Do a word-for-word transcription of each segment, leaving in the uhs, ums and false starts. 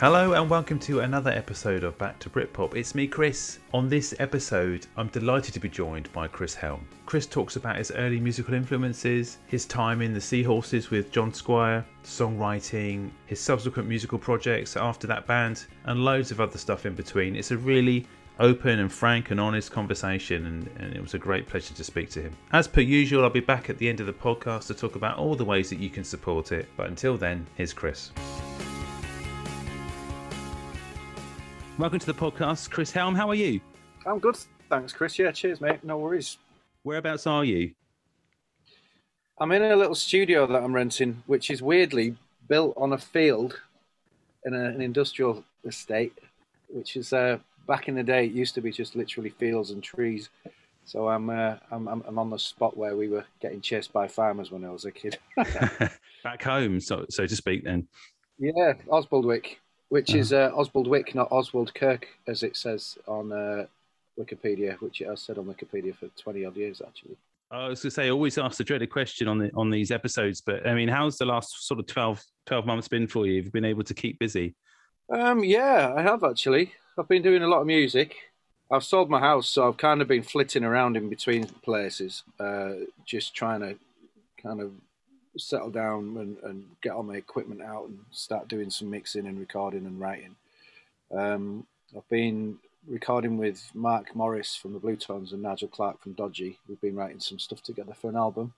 Hello and welcome to another episode of Back to Britpop. It's me, Chris. On this episode, I'm delighted to be joined by Chris Helm. Chris talks about his early musical influences, his time in the Seahorses with John Squire, songwriting, his subsequent musical projects after that band, and loads of other stuff in between. It's a really open and frank and honest conversation, and, and it was a great pleasure to speak to him. As per usual, I'll be back at the end of the podcast to talk about all the ways that you can support it. But until then, here's Chris. Welcome to the podcast, Chris Helm. How are you? I'm good, thanks, Chris. Yeah, cheers, mate. No worries. Whereabouts are you? I'm in a little studio that I'm renting, which is weirdly built on a field in a, an industrial estate, which is uh, back in the day, it used to be just literally fields and trees. So I'm uh, I'm, I'm on the spot where we were getting chased by farmers when I was a kid. Back home, so so to speak, then. Yeah, Osbaldwick. Which is uh, Osbaldwick, not Oswald Kirk, as it says on uh, Wikipedia, which it has said on Wikipedia for twenty odd years, actually. I was going to say, I always ask the dreaded question on the on these episodes, but I mean, how's the last sort of twelve, twelve months been for you? Have you been able to keep busy? Um, yeah, I have actually. I've been doing a lot of music. I've sold my house, so I've kind of been flitting around in between places, uh, just trying to kind of settle down and, and get all my equipment out and start doing some mixing and recording and writing. Um, I've been recording with Mark Morris from the Blue Tones and Nigel Clark from Dodgy. We've been writing some stuff together for an album.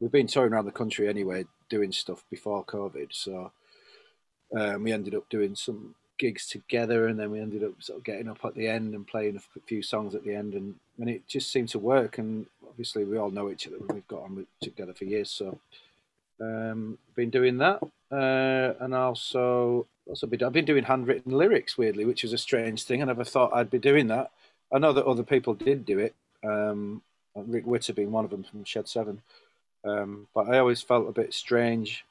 We've been touring around the country anyway, doing stuff before COVID. So um, we ended up doing some gigs together, and then we ended up sort of getting up at the end and playing a few songs at the end. And, and it just seemed to work. And obviously we all know each other. We've got on together for years. So Um, been doing that, uh, and also also been, I've been doing handwritten lyrics, weirdly, which is a strange thing. I never thought I'd be doing that. I know that other people did do it, um, Rick Witter being one of them from Shed seven, um, but I always felt a bit strange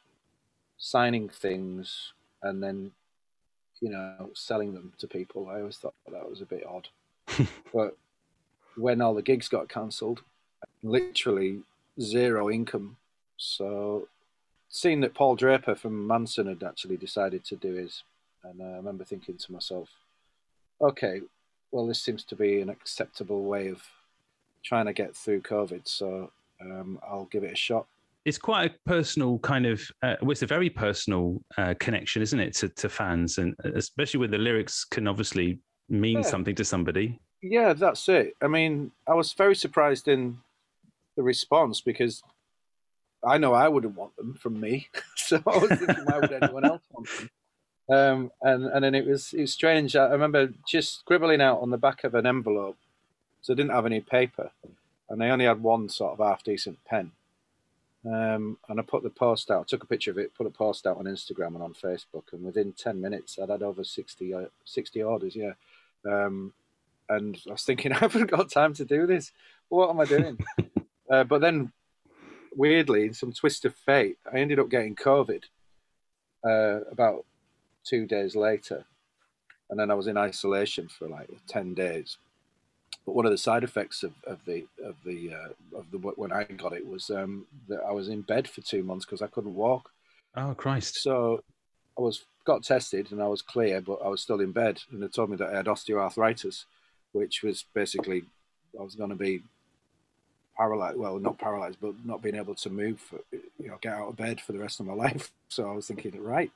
signing things and then, you know, selling them to people. I always thought that was a bit odd. But when all the gigs got cancelled, literally zero income. So, seeing that Paul Draper from Mansun had actually decided to do his, and I remember thinking to myself, okay, well, this seems to be an acceptable way of trying to get through COVID, so um, I'll give it a shot. It's quite a personal kind of, uh, well, it's a very personal uh, connection, isn't it, to, to fans, and especially when the lyrics can obviously mean yeah. something to somebody. Yeah, that's it. I mean, I was very surprised in the response, because I know I wouldn't want them from me, so I was thinking, why would anyone else want them? Um, and and then it was it was strange. I remember just scribbling out on the back of an envelope, so I didn't have any paper, and I only had one sort of half decent pen. Um, and I put the post out, took a picture of it, put a post out on Instagram and on Facebook, and within ten minutes I'd had over sixty orders. Yeah, um, and I was thinking, I haven't got time to do this. What am I doing? uh, but then. Weirdly, in some twist of fate, I ended up getting COVID uh, about two days later. And then I was in isolation for like ten days. But one of the side effects of, of the of the, uh, of the when I got it was um, that I was in bed for two months because I couldn't walk. Oh, Christ. So I was got tested and I was clear, but I was still in bed. And they told me that I had osteoarthritis, which was basically I was going to be paralyzed, well, not paralyzed, but not being able to move, for, you know, get out of bed for the rest of my life. So I was thinking, right,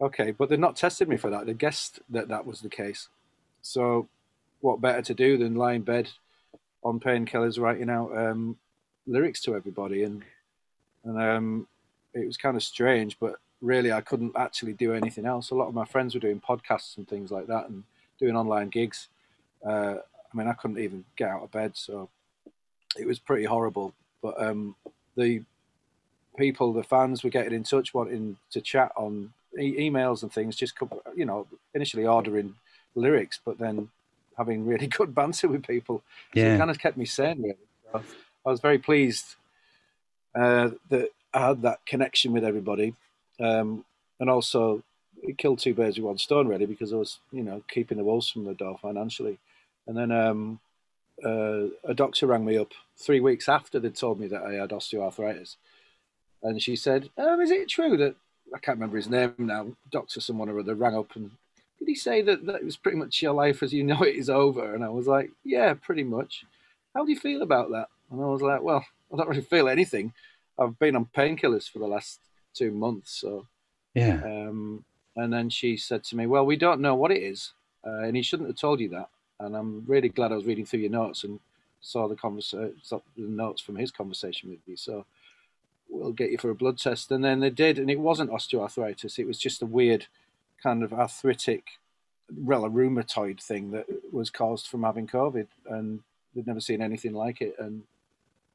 okay, but they've not tested me for that. They guessed that that was the case. So what better to do than lie in bed on painkillers, writing out um, lyrics to everybody. And and um, it was kind of strange, but really I couldn't actually do anything else. A lot of my friends were doing podcasts and things like that and doing online gigs. Uh, I mean, I couldn't even get out of bed, so it was pretty horrible, but um, the people, the fans were getting in touch, wanting to chat on e- emails and things, just, you know, initially ordering lyrics, but then having really good banter with people. Yeah. So it kind of kept me sane, really. So I was very pleased uh, that I had that connection with everybody. Um, and also it killed two birds with one stone, really, because I was, you know, keeping the wolves from the door financially. And then um, Uh, a doctor rang me up three weeks after they told me that I had osteoarthritis, and she said, um, is it true that I can't remember his name now, Doctor someone or other rang up and did he say that, that it was pretty much your life as you know it is over? And I was like, yeah, pretty much. How do you feel about that? And I was like, well, I don't really feel anything. I've been on painkillers for the last two months. So, yeah. Um, and then she said to me, well, we don't know what it is. Uh, and he shouldn't have told you that. And I'm really glad I was reading through your notes and saw the, conversa- saw the notes from his conversation with you. So we'll get you for a blood test. And then they did. And it wasn't osteoarthritis. It was just a weird kind of arthritic, well, a rheumatoid thing that was caused from having COVID, and they'd never seen anything like it. And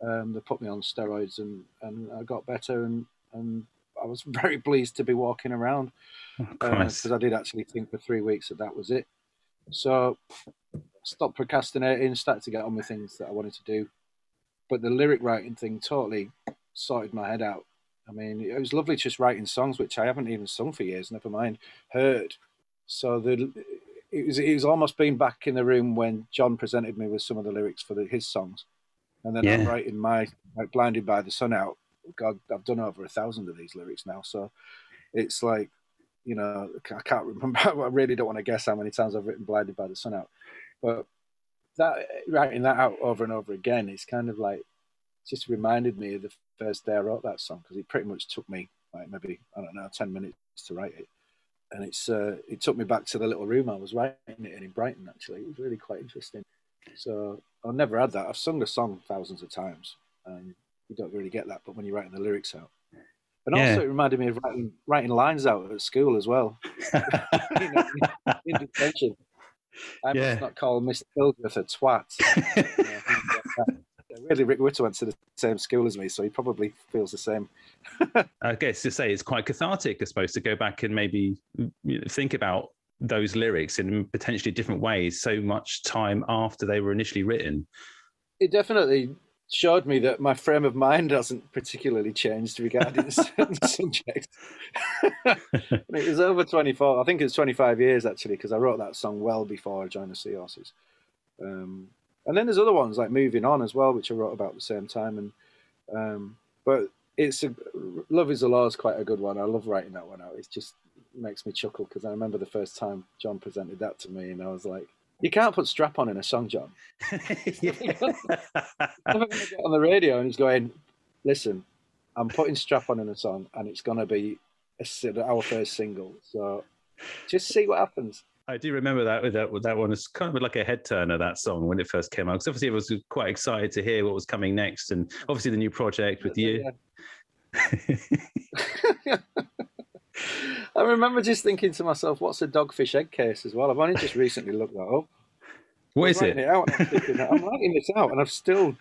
um, they put me on steroids, and, and I got better, and, and I was very pleased to be walking around, because uh, I did actually think for three weeks that that was it. So I stopped procrastinating, started to get on with things that I wanted to do. But the lyric writing thing totally sorted my head out. I mean, it was lovely just writing songs, which I haven't even sung for years, never mind heard. So the, it was it was almost being back in the room when John presented me with some of the lyrics for the, his songs. And then yeah. I'm writing my, like, Blinded by the Sun out. God, I've done over a thousand of these lyrics now. So it's like, you know, I can't remember. I really don't want to guess how many times I've written Blinded by the Sun out. But that writing that out over and over again, it's kind of like, just reminded me of the first day I wrote that song, because it pretty much took me like maybe, I don't know, ten minutes to write it. And it's uh, it took me back to the little room I was writing it in in Brighton, actually. It was really quite interesting. So I've never had that. I've sung the song thousands of times, and you don't really get that, but when you're writing the lyrics out. And yeah. also it reminded me of writing, writing lines out at school as well. You know, in detention. I yeah. must not call Miss Hildreth a twat. Yeah, really, Rick Witter went to the same school as me, so he probably feels the same. I guess to say it's quite cathartic, I suppose, to go back and maybe think about those lyrics in potentially different ways so much time after they were initially written. It definitely showed me that my frame of mind hasn't particularly changed regarding certain subjects. It was over twenty-four, I think it was twenty-five years actually, because I wrote that song well before I joined the Seahorses. Um And then there's other ones like Moving On as well, which I wrote about at the same time. And um, but it's a, Love Is the Law is quite a good one. I love writing that one out. It just makes me chuckle, because I remember the first time John presented that to me, and I was like, "You can't put strap on in a song, John." I'm going to get on the radio, and he's going, "Listen, I'm putting strap on in a song, and it's going to be a, our first single. So just see what happens." I do remember that with that, with that one. It's kind of like a head turner, that song, when it first came out. Because obviously, I was quite excited to hear what was coming next, and obviously the new project with you. Yeah. I remember just thinking to myself, "What's a dogfish egg case?" As well, I've only just recently looked that up. What is it? it out I'm, thinking, I'm writing this out, and I've still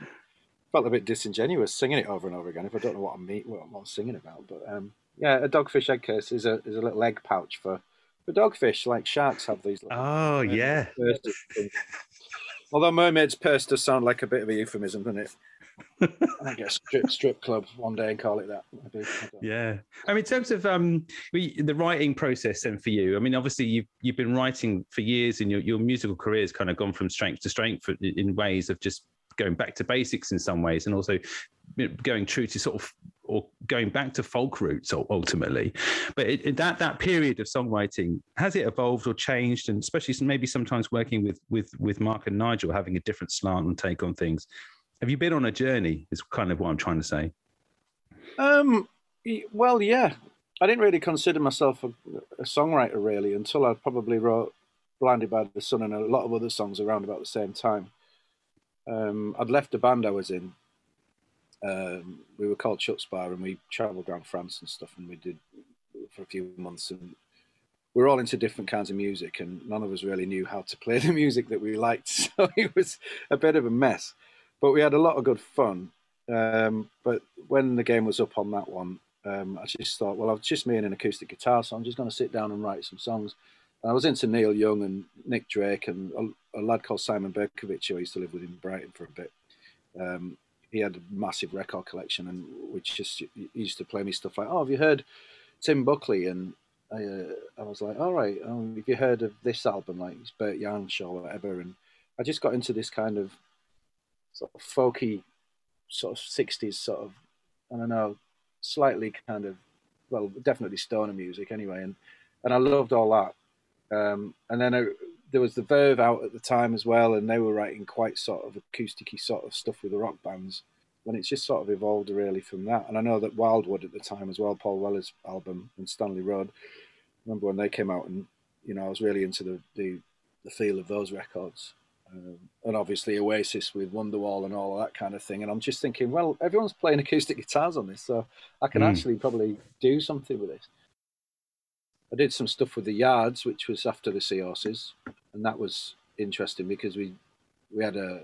felt a bit disingenuous singing it over and over again. If I don't know what I'm what I'm singing about, but um, yeah, a dogfish egg case is a is a little egg pouch for. For dogfish, like sharks have these. Like, oh, yeah. Although mermaid's purse does sound like a bit of a euphemism, doesn't it? I guess strip strip club one day and call it that. I do, I yeah. I mean, in terms of um, the writing process then for you, I mean, obviously you've, you've been writing for years, and your, your musical career has kind of gone from strength to strength in ways of just going back to basics in some ways, and also going true to sort of, or going back to folk roots ultimately. But it, it, that that period of songwriting, has it evolved or changed? And especially maybe sometimes working with with with Mark and Nigel, having a different slant and take on things. Have you been on a journey, is kind of what I'm trying to say. Um. Well, yeah. I didn't really consider myself a, a songwriter, really, until I probably wrote Blinded by the Sun and a lot of other songs around about the same time. Um, I'd left the band I was in. Um, we were called Chutzpah, and we travelled around France and stuff, and we did for a few months, and we were all into different kinds of music, and none of us really knew how to play the music that we liked, so it was a bit of a mess. But we had a lot of good fun. Um, but when the game was up on that one, um, I just thought, well, I've just made an acoustic guitar, so I'm just going to sit down and write some songs. And I was into Neil Young and Nick Drake and a, a lad called Simon Berkovich, who I used to live with in Brighton for a bit. Um, He had a massive record collection, and which just he used to play me stuff like, "Oh, have you heard Tim Buckley?" And I, uh, I was like, "All right, um, have you heard of this album?" Like it's Bert Jansch or whatever. And I just got into this kind of sort of folky, sort of sixties, sort of I don't know, slightly kind of well, definitely stoner music anyway. And, and I loved all that. Um, and then I, there was The Verve out at the time as well, and they were writing quite sort of acoustic-y sort of stuff with the rock bands. And it's just sort of evolved really from that. And I know that Wildwood at the time as well, Paul Weller's album, and Stanley Road, I remember when they came out, and, you know, I was really into the, the, the feel of those records. Um, and obviously Oasis with Wonderwall and all of that kind of thing. And I'm just thinking, well, everyone's playing acoustic guitars on this, so I can mm. actually probably do something with this. I did some stuff with The Yards, which was after the Seahorses, and that was interesting because we we had a,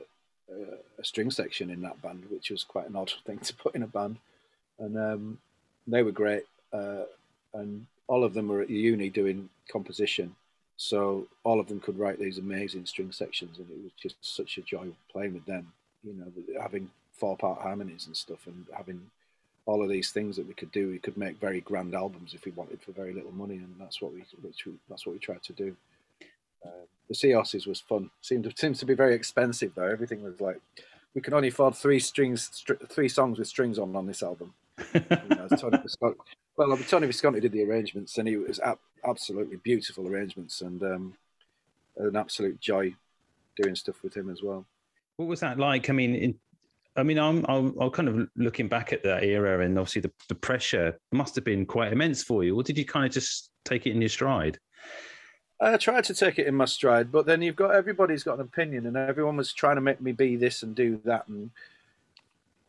a, a string section in that band, which was quite an odd thing to put in a band. And um, they were great, uh, and all of them were at uni doing composition, so all of them could write these amazing string sections, and it was just such a joy playing with them, you know, having four-part harmonies and stuff, and having all of these things that we could do. We could make very grand albums if we wanted for very little money, and that's what we, which we that's what we tried to do. Uh, the Seahorses was fun. Seemed to, seems to be very expensive though. Everything was like, we can only afford three strings, str- three songs with strings on on this album. You know, Tony Visconti, well, Tony Visconti did the arrangements, and he was ab- absolutely beautiful arrangements, and um, an absolute joy doing stuff with him as well. What was that like? I mean. In- I mean, I'm, I'm I'm kind of looking back at that era, and obviously the, the pressure must have been quite immense for you. Or did you kind of just take it in your stride? I tried to take it in my stride, but then you've got, everybody's got an opinion, and everyone was trying to make me be this and do that, and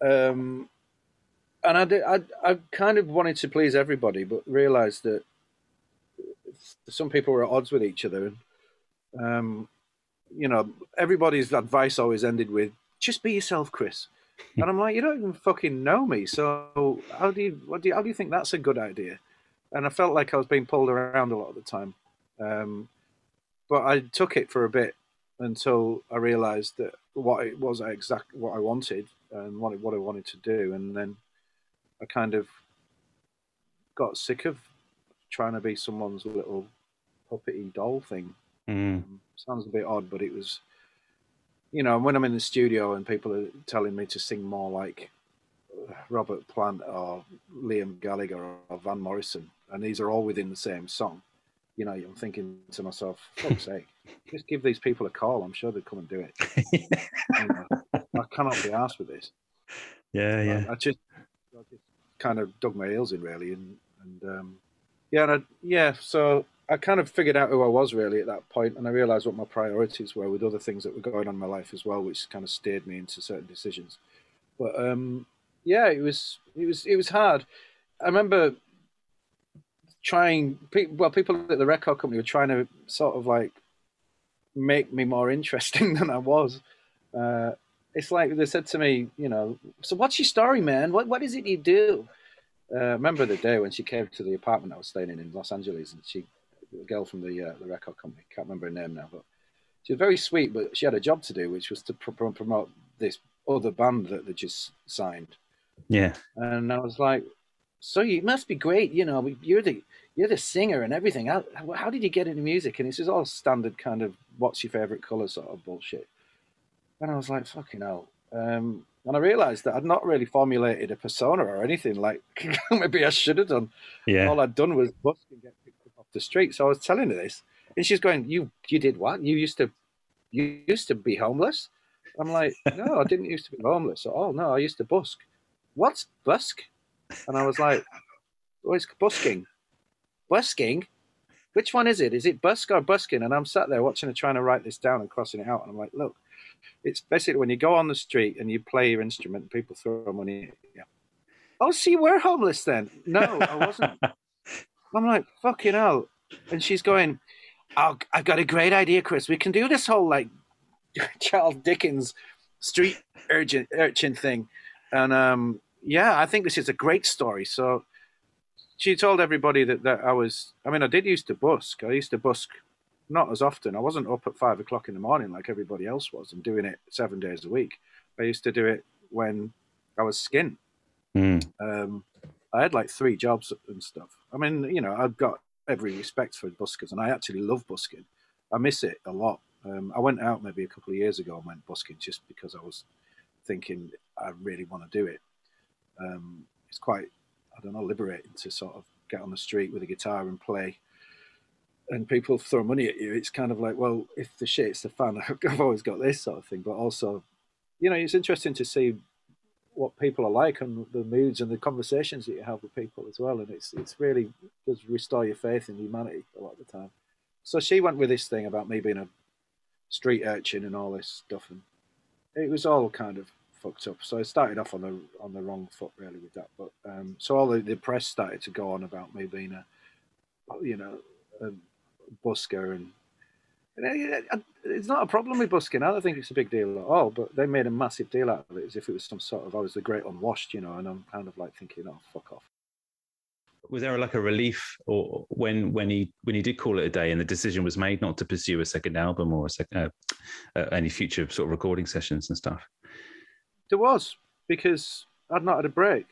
um, and I did, I I kind of wanted to please everybody, but realised that some people were at odds with each other, and um, you know, everybody's advice always ended with, "Just be yourself, Chris." And I'm like, you don't even fucking know me, so how do you, what do you, how do you think that's a good idea? And I felt like I was being pulled around a lot of the time. Um, but I took it for a bit until I realised that what it was exactly what I wanted and what, what I wanted to do. And then I kind of got sick of trying to be someone's little puppety doll thing. Mm. Um, sounds a bit odd, but it was... You know, when I'm in the studio and people are telling me to sing more like Robert Plant or Liam Gallagher or Van Morrison, and these are all within the same song, you know, I'm thinking to myself, fuck's sake, just give these people a call. I'm sure they'd come and do it. You know, I cannot be arsed with this. Yeah, yeah. I, I, just, I just kind of dug my heels in, really. And, and um, yeah, and I, yeah, so... I kind of figured out who I was really at that point, and I realised what my priorities were with other things that were going on in my life as well, which kind of steered me into certain decisions. But um, yeah, it was it was it was hard. I remember trying. Well, people at the record company were trying to sort of like make me more interesting than I was. Uh, it's like they said to me, you know, "So what's your story, man? What what is it you do?" Uh, I remember the day when she came to the apartment I was staying in in Los Angeles, and she. A girl from the uh, the record company, can't remember her name now, but she was very sweet, but she had a job to do, which was to pr- promote this other band that they just signed. Yeah. And I was like, "So you must be great, you know, you're the you're the singer and everything. How, how did you get into music?" And this is all standard kind of what's your favourite colour sort of bullshit. And I was like, fucking hell. Um, and I realised that I'd not really formulated a persona or anything, like maybe I should have done. Yeah. All I'd done was bust and get the street. So I was telling her this, and she's going, you you did what? You used to you used to be homeless?" I'm like, "No, I didn't used to be homeless at all. No, I used to busk." "What's busk?" And I was like, "Oh, it's busking." "Busking? Which one is it? Is it busk or busking?" And I'm sat there watching her trying to write this down and crossing it out, and I'm like, look, it's basically when you go on the street and you play your instrument and people throw money at you. "Oh, so you were homeless then?" "No, I wasn't." I'm like, fucking hell. And she's going, oh, "I've got a great idea, Chris. We can do this whole, like, Charles Dickens street urgent, urchin thing. And, um, yeah, I think this is a great story." So she told everybody that, that I was, I mean, I did used to busk. I used to busk not as often. I wasn't up at five o'clock in the morning like everybody else was and doing it seven days a week. I used to do it when I was skint. Mm. Um, I had, like, three jobs and stuff. I mean, you know, I've got every respect for buskers, and I actually love busking. I miss it a lot. Um, I went out maybe a couple of years ago and went busking just because I was thinking I really want to do it. Um, it's quite, I don't know, liberating to sort of get on the street with a guitar and play, and people throw money at you, it's kind of like, well, if the shit's the fan, I've always got this sort of thing. But also, you know, it's interesting to see what people are like and the moods and the conversations that you have with people as well. And it's it's really does restore your faith in humanity a lot of the time. So she went with this thing about me being a street urchin and all this stuff, and it was all kind of fucked up. So I started off on the on the wrong foot really with that. But um, so all the, the press started to go on about me being a, you know, a busker, and, and it's not a problem with busking. I don't think it's a big deal at all. But they made a massive deal out of it as if it was some sort of I was the great unwashed, you know. And I'm kind of like thinking, oh, fuck off. Was there like a relief, or when when he when he did call it a day and the decision was made not to pursue a second album or a sec- uh, uh, any future sort of recording sessions and stuff? There was, because I'd not had a break.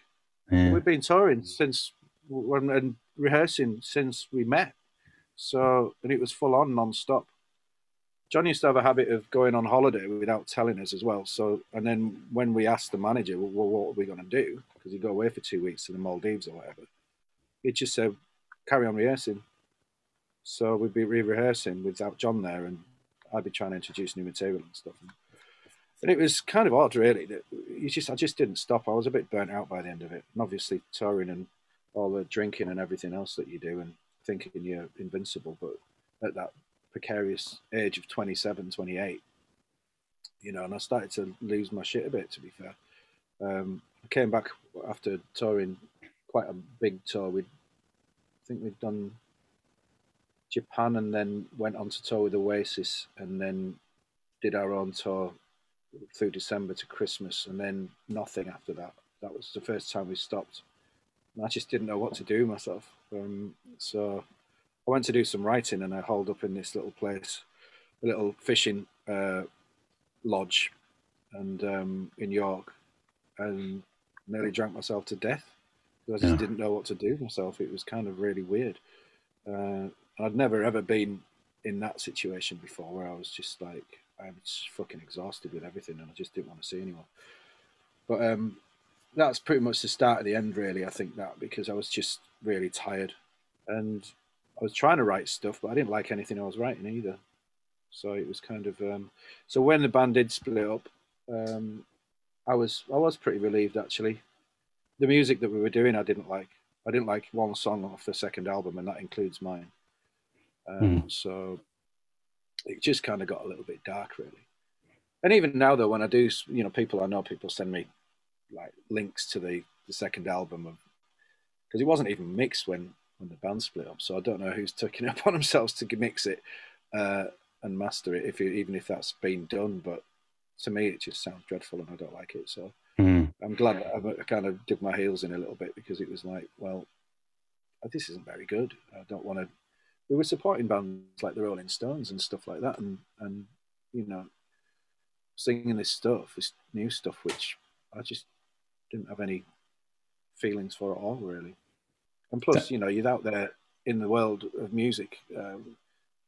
Yeah. We've been touring since and rehearsing since we met. So, and it was full on non-stop. John used to have a habit of going on holiday without telling us as well. So, and then when we asked the manager, well, what are we going to do? Because he'd go away for two weeks to the Maldives or whatever. He'd just say, carry on rehearsing. So we'd be re-rehearsing without John there, and I'd be trying to introduce new material and stuff. And, And it was kind of odd, really. That you just, I just didn't stop. I was a bit burnt out by the end of it. And obviously touring and all the drinking and everything else that you do and thinking you're invincible. But at that precarious age of twenty-seven, twenty-eight, you know, and I started to lose my shit a bit, to be fair. Um, I came back after touring quite a big tour. We'd, I think we'd done Japan and then went on to tour with Oasis and then did our own tour through December to Christmas, and then nothing after that. That was the first time we stopped. And I just didn't know what to do myself. Um, so I went to do some writing, and I holed up in this little place, a little fishing uh, lodge and um, in York, and nearly drank myself to death. I just yeah. didn't know what to do with myself. It was kind of really weird. Uh, I'd never, ever been in that situation before where I was just like, I was fucking exhausted with everything, and I just didn't want to see anyone. But um, that's pretty much the start of the end, really, I think, that, because I was just really tired. And I was trying to write stuff, but I didn't like anything I was writing either. So it was kind of... Um, so when the band did split up, um, I was I was pretty relieved, actually. The music that we were doing, I didn't like. I didn't like one song off the second album, and that includes mine. Um, mm. So... it just kind of got a little bit dark, really. And even now, though, when I do, you know, people I know, people send me like links to the, the second album, because it wasn't even mixed when, when the band split up. So I don't know who's taking it upon themselves to mix it uh, and master it, if it, even if that's been done. But to me, it just sounds dreadful, and I don't like it. So mm. I'm glad I kind of dug my heels in a little bit, because it was like, well, this isn't very good. I don't want to. We were supporting bands like the Rolling Stones and stuff like that, and, and you know, singing this stuff, this new stuff, which I just didn't have any feelings for at all, really. And plus, you know, you're out there in the world of music, um,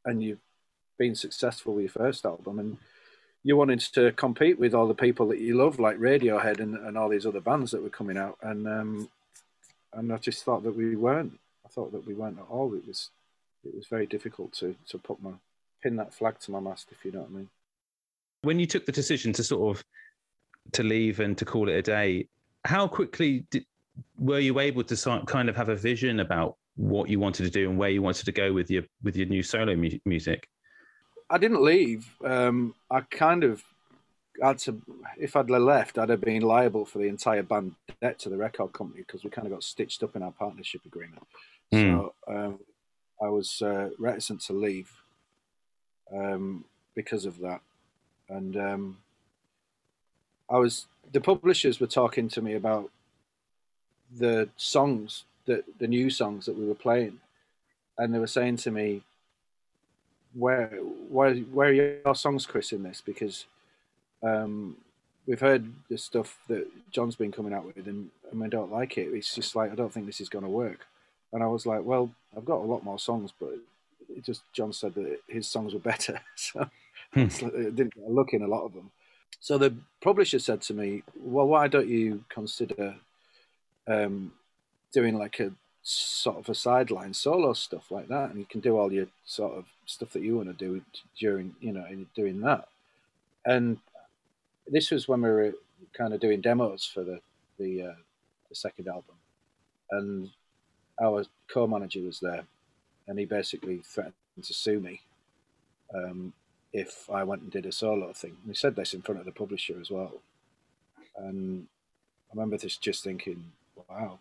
and you've been successful with your first album, and you wanted to compete with all the people that you love, like Radiohead and, and all these other bands that were coming out, and um, and I just thought that we weren't. I thought that we weren't at all. It was... It was very difficult to to put my pin that flag to my mast, if you know what I mean. When you took the decision to sort of to leave and to call it a day, how quickly did, were you able to start, kind of have a vision about what you wanted to do and where you wanted to go with your with your new solo mu- music? I didn't leave. Um, I kind of had to. If I'd left, I'd have been liable for the entire band debt to the record company, because we kind of got stitched up in our partnership agreement. Mm. So. Um, I was uh, reticent to leave um, because of that. And um, I was, the publishers were talking to me about the songs, that, the new songs that we were playing. And they were saying to me, where, where, where are your songs, Chris, in this? Because um, we've heard the stuff that John's been coming out with, and, and I don't like it. It's just like, I don't think this is going to work. And I was like, well, I've got a lot more songs, but it just John said that his songs were better. So hmm. I didn't get a look in a lot of them. So the publisher said to me, well, why don't you consider um, doing like a, sort of a sideline solo stuff like that, and you can do all your sort of stuff that you want to do during, you know, in doing that. And this was when we were kind of doing demos for the the, uh, the second album, and our co-manager was there, and he basically threatened to sue me um, if I went and did a solo thing. And he said this in front of the publisher as well. And I remember this just thinking, wow,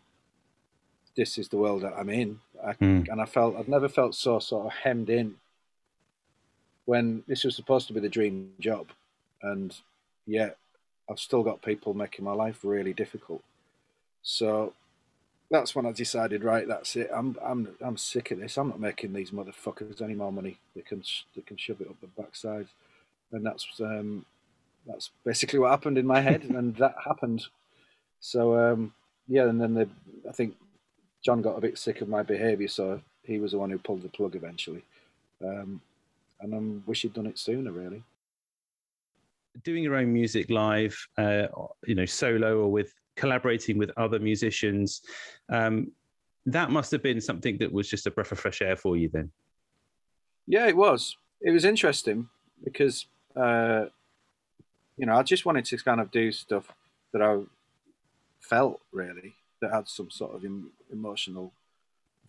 this is the world that I'm in. I, mm. And I felt, I've never felt so sort of hemmed in when this was supposed to be the dream job. And yet I've still got people making my life really difficult. So that's when I decided, right, that's it. I'm I'm I'm sick of this. I'm not making these motherfuckers any more money. They can they can shove it up the backside, and that's um that's basically what happened in my head, and that happened. So um yeah, and then the I think John got a bit sick of my behaviour, so he was the one who pulled the plug eventually. Um, and I wish he'd done it sooner, really. Doing your own music live, uh, you know, solo or with. Collaborating with other musicians, um, that must have been something that was just a breath of fresh air for you then. Yeah, it was. It was interesting because, uh, you know, I just wanted to kind of do stuff that I felt really, that had some sort of em- emotional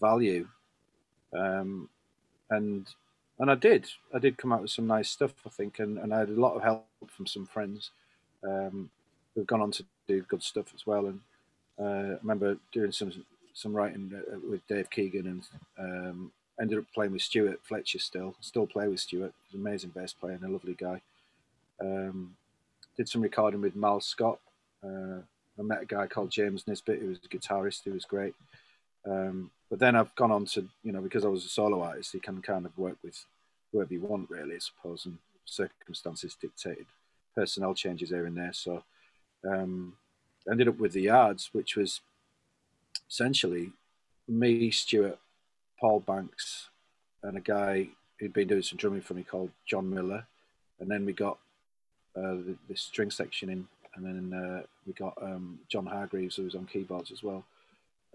value. Um, and and I did. I did come out with some nice stuff, I think, and, and I had a lot of help from some friends. Um, We've gone on to do good stuff as well, and uh, I remember doing some some writing with Dave Keegan, and um, ended up playing with Stuart Fletcher. Still, still play with Stuart. He's an amazing bass player and a lovely guy. Um, did some recording with Mal Scott. Uh, I met a guy called James Nisbet, who was a guitarist, who was great. Um, but then I've gone on to, you know, because I was a solo artist, you can kind of work with whoever you want, really, I suppose, and circumstances dictated, personnel changes here and there, so. Um, ended up with The Yards, which was essentially me, Stuart, Paul Banks, and a guy who'd been doing some drumming for me called John Miller. And then we got uh, the, the string section in, and then uh, we got um, John Hargreaves, who was on keyboards as well.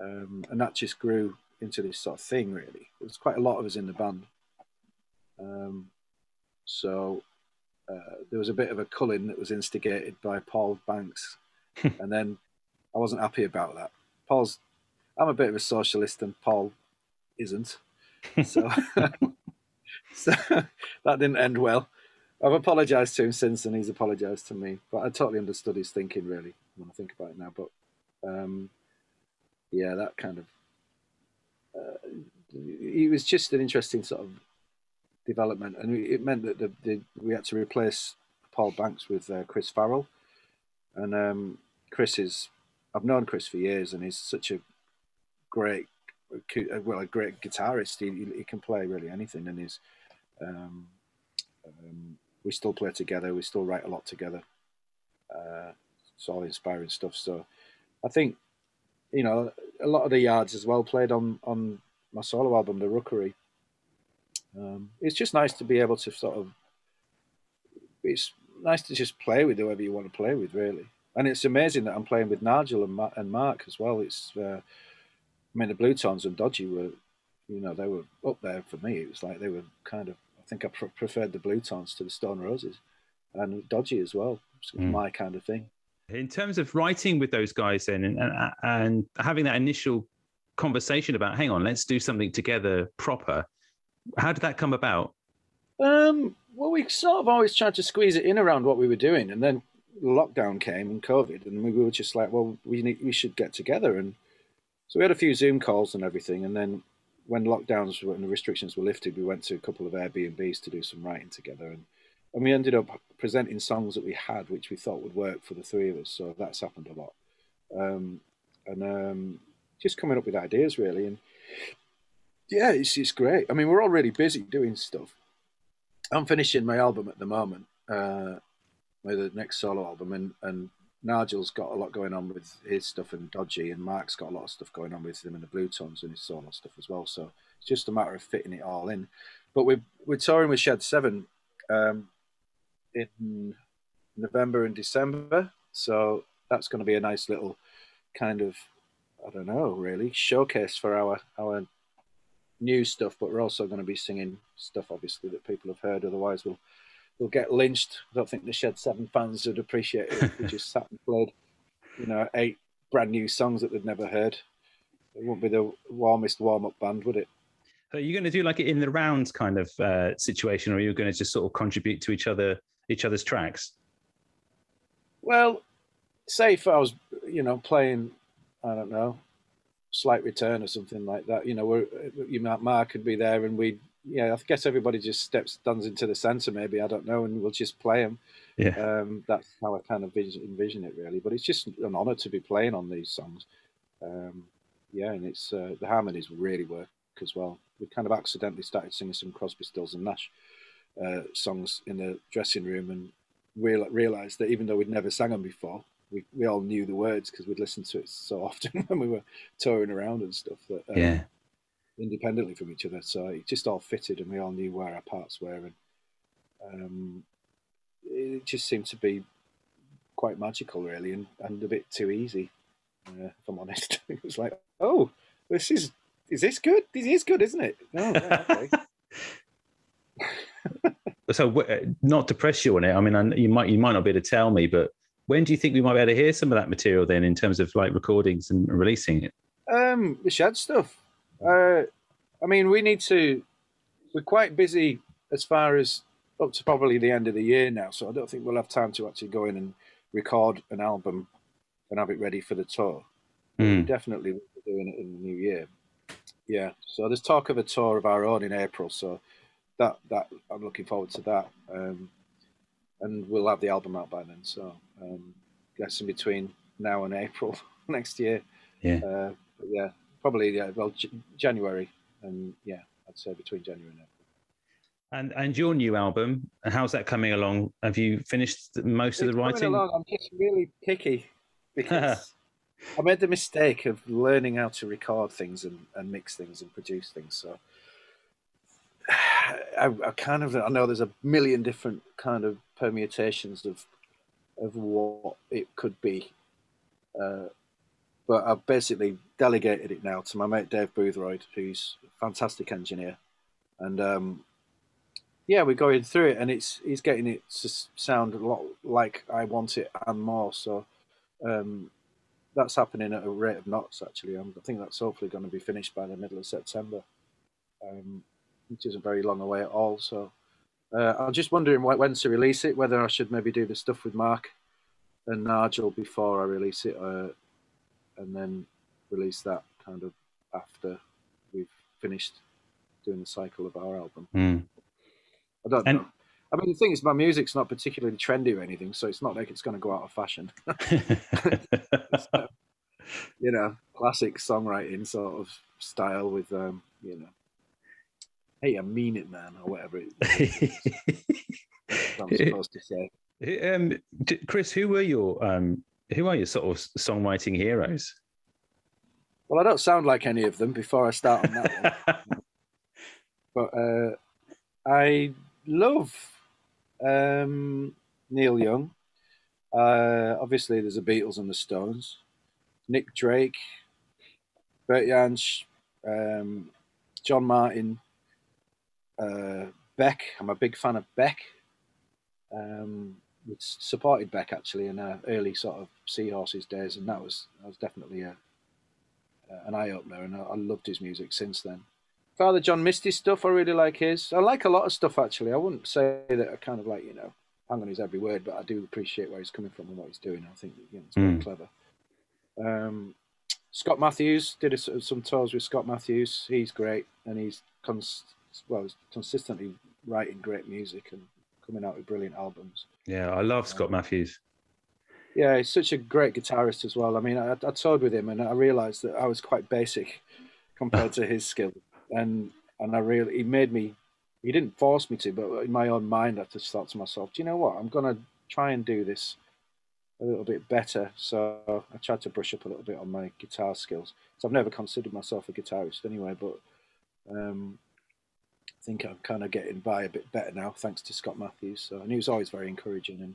Um, and that just grew into this sort of thing, really. There was quite a lot of us in the band. Um, so... Uh, there was a bit of a culling that was instigated by Paul Banks, and then I wasn't happy about that. Paul's, I'm a bit of a socialist, and Paul isn't, so, so that didn't end well. I've apologised to him since, and he's apologised to me, but I totally understood his thinking, really, when I think about it now. But um, yeah, that kind of, uh, it was just an interesting sort of development, and it meant that the, the, we had to replace Paul Banks with uh, Chris Farrell, and um, Chris is, I've known Chris for years, and he's such a great, well, a great guitarist. He, he can play really anything, and he's, um, um, we still play together, we still write a lot together, uh, it's all inspiring stuff. So I think, you know, a lot of The Yards as well played on, on my solo album, The Rookery. Um, it's just nice to be able to sort of, it's nice to just play with whoever you want to play with, really. And it's amazing that I'm playing with Nigel and, Ma- and Mark as well. It's, uh, I mean, the Blue Tones and Dodgy were, you know, they were up there for me. It was like they were kind of, I think I pr- preferred the Blue Tones to the Stone Roses, and Dodgy as well. It's mm. my kind of thing. In terms of writing with those guys then, and, and, and having that initial conversation about, hang on, let's do something together proper. How did that come about? Um, well, we sort of always tried to squeeze it in around what we were doing, and then lockdown came and COVID, and we were just like, well, we need, we should get together. And so we had a few Zoom calls and everything, and then when lockdowns were, and the restrictions were lifted, we went to a couple of Airbnbs to do some writing together, and, and we ended up presenting songs that we had, which we thought would work for the three of us, so that's happened a lot. Um, and um, just coming up with ideas, really, and yeah, it's it's great. I mean, we're all really busy doing stuff. I'm finishing my album at the moment, uh, with the next solo album, and, and Nigel's got a lot going on with his stuff and Dodgy, and Mark's got a lot of stuff going on with him and the Blue Tones and his solo stuff as well. So it's just a matter of fitting it all in. But we're, we're touring with Shed seven um, in November and December, so that's going to be a nice little kind of I don't know, really, showcase for our our new stuff, but we're also going to be singing stuff, obviously, that people have heard. Otherwise, we'll we'll get lynched. I don't think the Shed seven fans would appreciate it if we just sat and played, you know, eight brand new songs that they'd never heard. It wouldn't be the warmest warm-up band, would it? Are you going to do like an in the round kind of uh, situation, or are you going to just sort of contribute to each other, each other's tracks? Well, say if I was, you know, playing, I don't know, Slight Return or something like that, you know, we're, you know, Mark could be there and we'd, yeah, I guess everybody just steps, stands into the centre maybe, I don't know, and we'll just play them. Yeah. Um, that's how I kind of envision it, really. But it's just an honour to be playing on these songs. Um, yeah, and it's uh, the harmonies really work as well. We kind of accidentally started singing some Crosby, Stills and Nash uh, songs in the dressing room, and real, realised that even though we'd never sang them before, we, we all knew the words because we'd listened to it so often when we were touring around and stuff, that um, yeah. independently from each other. So it just all fitted and we all knew where our parts were. And um, it just seemed to be quite magical, really, and, and a bit too easy, uh, if I'm honest. It was like, oh, this is... Is this good? This is good, isn't it? Oh, yeah, okay. So, not to press you on it, I mean, you might you might not be able to tell me, but when do you think we might be able to hear some of that material then, in terms of like recordings and releasing it? Um, the Shed stuff. Uh, I mean, we need to. We're quite busy as far as up to probably the end of the year now, so I don't think we'll have time to actually go in and record an album and have it ready for the tour. Mm. We definitely will be doing it in the new year. Yeah, so there's talk of a tour of our own in April, so that that I'm looking forward to that, um, and we'll have the album out by then. So um, I guess in between now and April next year, yeah, uh, but yeah, probably yeah, well J- January, and yeah, I'd say between January and April. And and your new album, how's that coming along? Have you finished most it's of the writing? Coming along. I'm just really picky because. I made the mistake of learning how to record things and, and mix things and produce things. So I, I kind of, I know there's a million different kind of permutations of of what it could be. Uh, but I've basically delegated it now to my mate Dave Boothroyd, who's a fantastic engineer. And um, yeah, we're going through it and it's he's getting it to sound a lot like I want it and more. So... Um, That's happening at a rate of knots, actually. I think that's hopefully going to be finished by the middle of September, um, which isn't very long away at all. So uh, I'm just wondering when to release it, whether I should maybe do the stuff with Mark and Nigel before I release it, uh, and then release that kind of after we've finished doing the cycle of our album. Mm. I don't and- know. I mean, the thing is, my music's not particularly trendy or anything, so it's not like it's going to go out of fashion. So, you know, classic songwriting sort of style with, um, you know, hey, I mean it, man, or whatever it is. I'm supposed to say. Um, Chris, who were your, um, who are your sort of songwriting heroes? Well, I don't sound like any of them before I start on that one. But uh, I... Love um, Neil Young. Uh, obviously, there's the Beatles and the Stones. Nick Drake, Bert Jansch, um, John Martin, uh, Beck. I'm a big fan of Beck. Um, we supported Beck actually in our early sort of Seahorses days, and that was that was definitely a, an eye opener. And I, I loved his music since then. Father John Misty's stuff, I really like his. I like a lot of stuff, actually. I wouldn't say that I kind of like, you know, hang on his every word, but I do appreciate where he's coming from and what he's doing. I think, you know, it's very mm. clever. Um, Scott Matthews, did a, some tours with Scott Matthews. He's great, and he's cons- well he's consistently writing great music and coming out with brilliant albums. Yeah, I love Scott um, Matthews. Yeah, he's such a great guitarist as well. I mean, I, I toured with him, and I realised that I was quite basic compared to his skill. And and I really, he made me, he didn't force me to, but in my own mind, I just thought to myself, do you know what? I'm going to try and do this a little bit better. So I tried to brush up a little bit on my guitar skills. So I've never considered myself a guitarist anyway, but um, I think I'm kind of getting by a bit better now, thanks to Scott Matthews. So, and he was always very encouraging and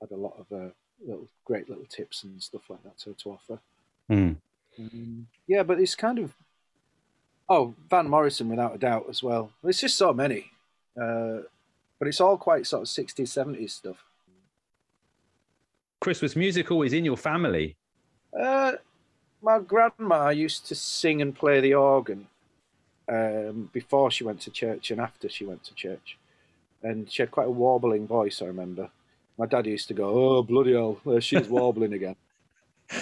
had a lot of uh, little great little tips and stuff like that to, to offer. Mm. Um, yeah, but it's kind of... Oh, Van Morrison, without a doubt, as well. It's just so many. Uh, but it's all quite sort of sixties, seventies stuff. Chris, was music always in your family? Uh, my grandma used to sing and play the organ um, before she went to church and after she went to church. And she had quite a warbling voice, I remember. My dad used to go, oh, bloody hell, she's warbling again.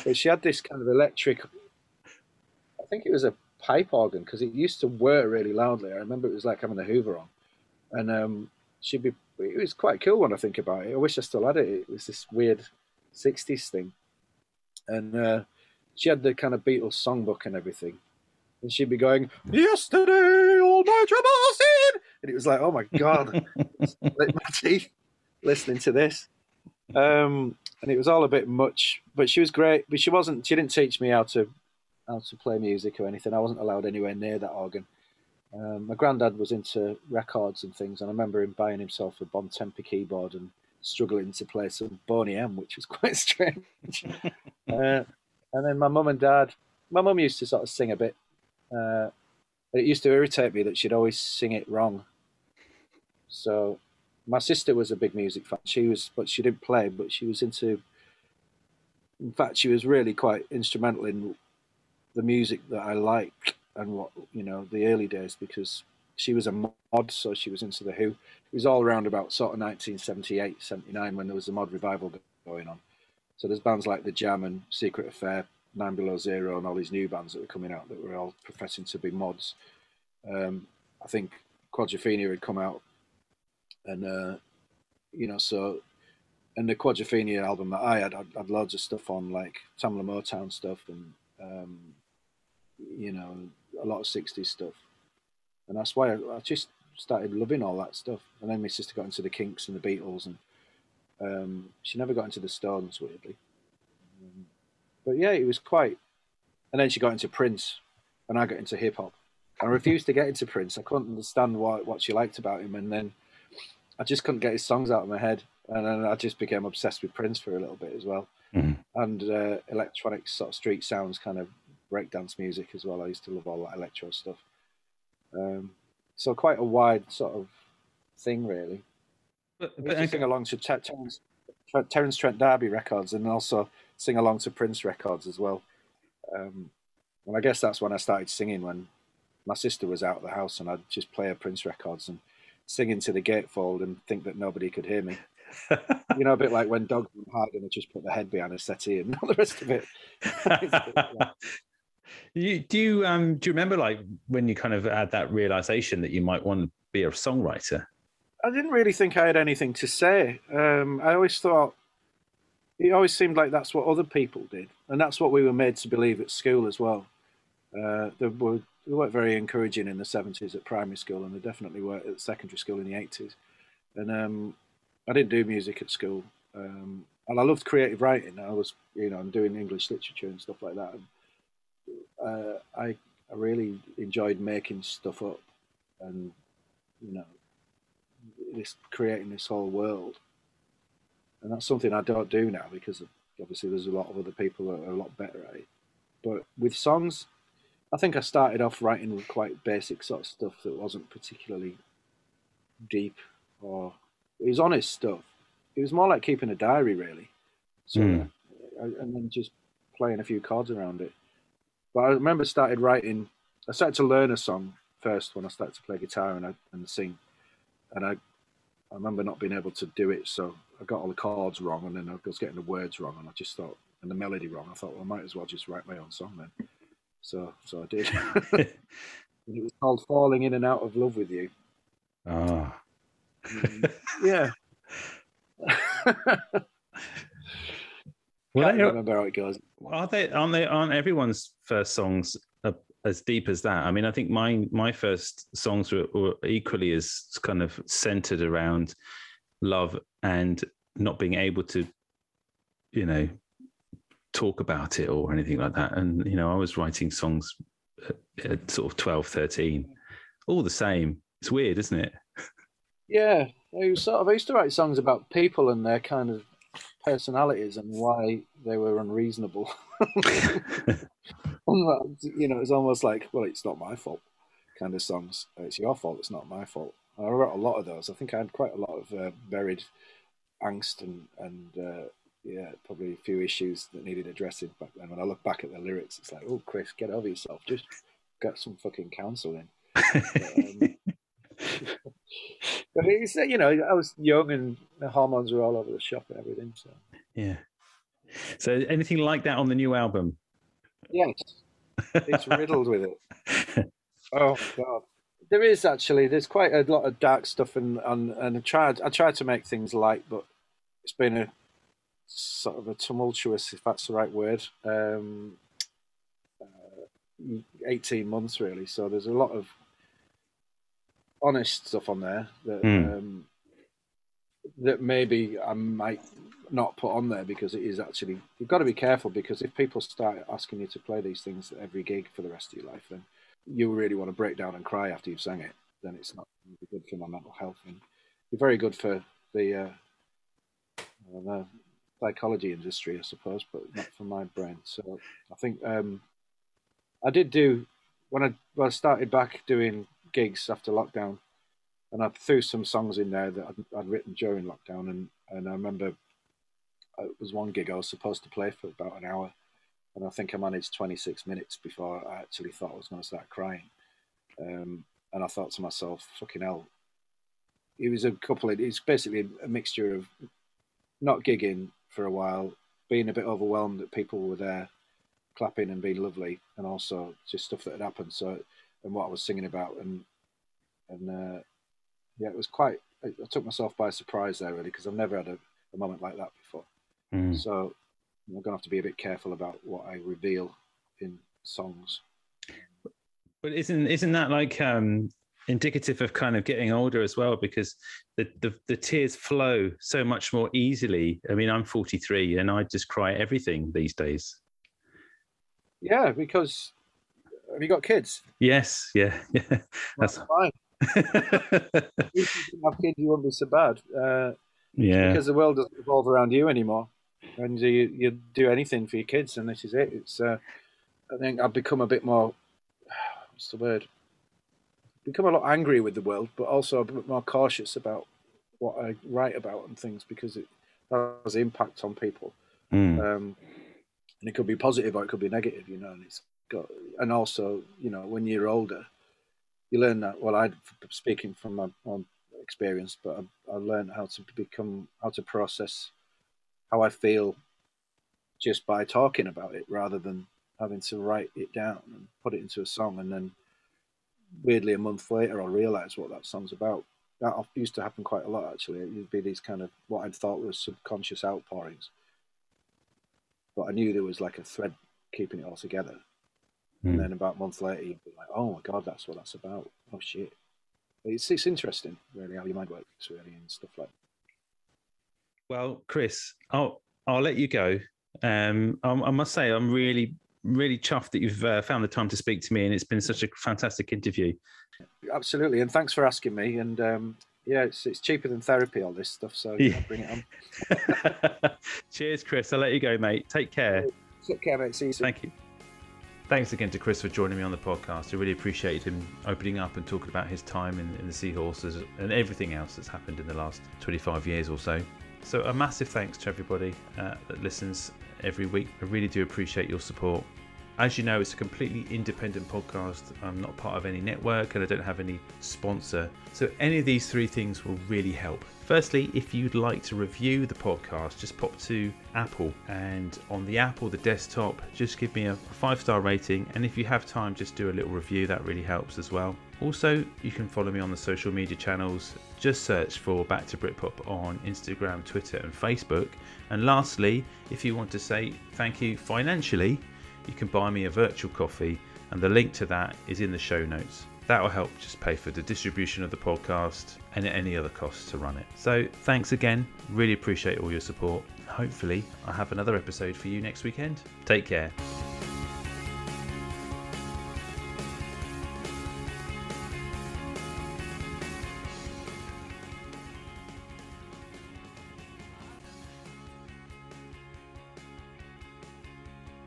But she had this kind of electric... I think it was a pipe organ, because it used to whir really loudly. I remember it was like having a Hoover on. And um, she'd be... It was quite cool when I think about it. I wish I still had it. It was this weird sixties thing. And uh, she had the kind of Beatles songbook and everything. And she'd be going, yesterday, all my trouble seemed... And it was like, oh, my God, lit my teeth listening to this. Um, and it was all a bit much. But she was great. But she wasn't... She didn't teach me how to how to play music or anything. I wasn't allowed anywhere near that organ. Um, my granddad was into records and things, and I remember him buying himself a Bontempi keyboard and struggling to play some Boney M, which was quite strange. uh, and then my mum and dad, my mum used to sort of sing a bit. Uh, it used to irritate me that she'd always sing it wrong. So my sister was a big music fan. She was, but she didn't play, but she was into, in fact, she was really quite instrumental in the music that I liked. And what, you know, the early days, because she was a mod, so she was into The Who. It was all around about sort of nineteen seventy-eight, seventy-nine when there was the mod revival going on. So there's bands like The Jam and Secret Affair, Nine Below Zero, and all these new bands that were coming out that were all professing to be mods. Um, I think Quadrophenia had come out, and, uh, you know, so, and the Quadrophenia album that I had, I had loads of stuff on, like Tamla Motown stuff and, um, you know, a lot of sixties stuff, and that's why I, I just started loving all that stuff. And then my sister got into the Kinks and the Beatles, and um, she never got into the Stones, weirdly. Um, but yeah, it was quite. And then she got into Prince, and I got into hip hop. I refused to get into Prince. I couldn't understand what what she liked about him, and then I just couldn't get his songs out of my head. And then I just became obsessed with Prince for a little bit as well, mm-hmm. and uh, electronic sort of street sounds, kind of breakdance music as well. I used to love all that electro stuff. Um, so quite a wide sort of thing, really. But, but I used to sing along to Ter- Terence, Ter- Terence Trent D'Arby records, and also sing along to Prince records as well. Um, and I guess that's when I started singing, when my sister was out of the house, and I'd just play her Prince records and sing into the gatefold and think that nobody could hear me. You know, a bit like when dogs hide and they just put their head behind a settee and all the rest of it. You, do you um do you remember, like, when you kind of had that realization that you might want to be a songwriter? I didn't really think I had anything to say. Um, I always thought it always seemed like that's what other people did, and that's what we were made to believe at school as well. Uh, they were they weren't very encouraging in the seventies at primary school, and they definitely were at secondary school in the eighties. And um, I didn't do music at school, um, and I loved creative writing. I was, you know, I'm doing English literature and stuff like that. And, Uh, I, I really enjoyed making stuff up and, you know, this, creating this whole world. And that's something I don't do now, because obviously there's a lot of other people that are a lot better at it. But with songs, I think I started off writing with quite basic sort of stuff that wasn't particularly deep, or it was honest stuff. It was more like keeping a diary, really. So, mm. I, and then just playing a few chords around it. But I remember started writing, I started to learn a song first when I started to play guitar and I, and sing. And I, I remember not being able to do it, so I got all the chords wrong, and then I was getting the words wrong, and I just thought, and the melody wrong. I thought, well, I might as well just write my own song then. So so I did. And it was called Falling In and Out of Love With You. Ah. Oh. Um, yeah. Well, I can't remember how it goes. Are they, aren't they, aren't everyone's first songs as deep as that? I mean, I think my my first songs were, were equally as kind of centered around love and not being able to, you know, talk about it or anything like that. And, you know, I was writing songs at, at sort of twelve, thirteen, all the same. It's weird, isn't it? Yeah. I sort of I used to write songs about people and their kind of personalities and why they were unreasonable. You know, it's almost like, well, it's not my fault kind of songs. It's your fault, it's not my fault. And I wrote a lot of those. I think I had quite a lot of uh, buried angst and, and uh, yeah, probably a few issues that needed addressing back then. When I look back at the lyrics, it's like, oh, Chris, get over yourself. Just get some fucking counselling. But, um, but it's, you know, I was young and the hormones were all over the shop and everything. So yeah. So anything like that on the new album? Yes, it's riddled with it. Oh God, there is actually. There's quite a lot of dark stuff, and and and I tried. I tried to make things light, but it's been a sort of a tumultuous, if that's the right word, um, uh, eighteen months really. So there's a lot of honest stuff on there that mm. um, that maybe I might not put on there, because it is actually, you've got to be careful, because if people start asking you to play these things at every gig for the rest of your life, then you really want to break down and cry after you've sang it. Then it's not good for my mental health, and you're very good for the uh, I don't know, psychology industry, I suppose, but not for my brain. So I think um, I did do when I, when I started back doing gigs after lockdown, and I threw some songs in there that I'd, I'd written during lockdown, and and I remember. It was one gig I was supposed to play for about an hour, and I think I managed twenty-six minutes before I actually thought I was going to start crying. Um, and I thought to myself, fucking hell. It was a couple of, it's basically a mixture of not gigging for a while, being a bit overwhelmed that people were there clapping and being lovely, and also just stuff that had happened. So, and what I was singing about, and, and uh, yeah, it was quite, I, I took myself by surprise there really, because I've never had a, a moment like that before. Mm. So I'm gonna have to be a bit careful about what I reveal in songs. But isn't isn't that like um, indicative of kind of getting older as well? Because the, the the tears flow so much more easily. I mean, I'm forty-three and I just cry everything these days. Yeah, because have you got kids? Yes, yeah, yeah. That's fine. If you didn't have kids, you wouldn't be so bad. Uh, yeah, because the world doesn't revolve around you anymore. And you, you do anything for your kids, and this is it. It's uh, I think I've become a bit more, what's the word? Become a lot angry with the world, but also a bit more cautious about what I write about and things, because it has an impact on people. Mm. Um, and it could be positive or it could be negative, you know. And it's got, and also, you know, when you're older, you learn that. Well, I'm speaking from my own experience, but I, I learned how to become, how to process how I feel just by talking about it, rather than having to write it down and put it into a song. And then weirdly a month later, I'll realize what that song's about. That used to happen quite a lot, actually. It would be these kind of what I'd thought was subconscious outpourings, but I knew there was like a thread keeping it all together. Mm. And then about a month later, you'd be like, oh my God, that's what that's about. Oh shit. It's, it's interesting really how your mind works really and stuff like that. Well, Chris, I'll I'll let you go. Um, I, I must say I'm really really chuffed that you've uh, found the time to speak to me, and it's been such a fantastic interview. Absolutely, and thanks for asking me. And um, yeah, it's it's cheaper than therapy, all this stuff. So yeah, bring it on. Cheers, Chris. I'll let you go, mate. Take care. Take care, mate. See you soon. Thank you. Thanks again to Chris for joining me on the podcast. I really appreciated him opening up and talking about his time in, in the Seahorses and everything else that's happened in the last twenty-five years or so. So a massive thanks to everybody uh, that listens every week. I really do appreciate your support. As you know, it's a completely independent podcast. I'm not part of any network and I don't have any sponsor. So any of these three things will really help. Firstly, if you'd like to review the podcast, just pop to Apple, and on the Apple, the desktop, just give me a five-star rating. And if you have time, just do a little review. That really helps as well. Also, you can follow me on the social media channels. Just search for Back to Britpop on Instagram, Twitter and Facebook. And lastly, if you want to say thank you financially, you can buy me a virtual coffee, and the link to that is in the show notes. That will help just pay for the distribution of the podcast and any other costs to run it. So thanks again. Really appreciate all your support. Hopefully I'll have another episode for you next weekend. Take care.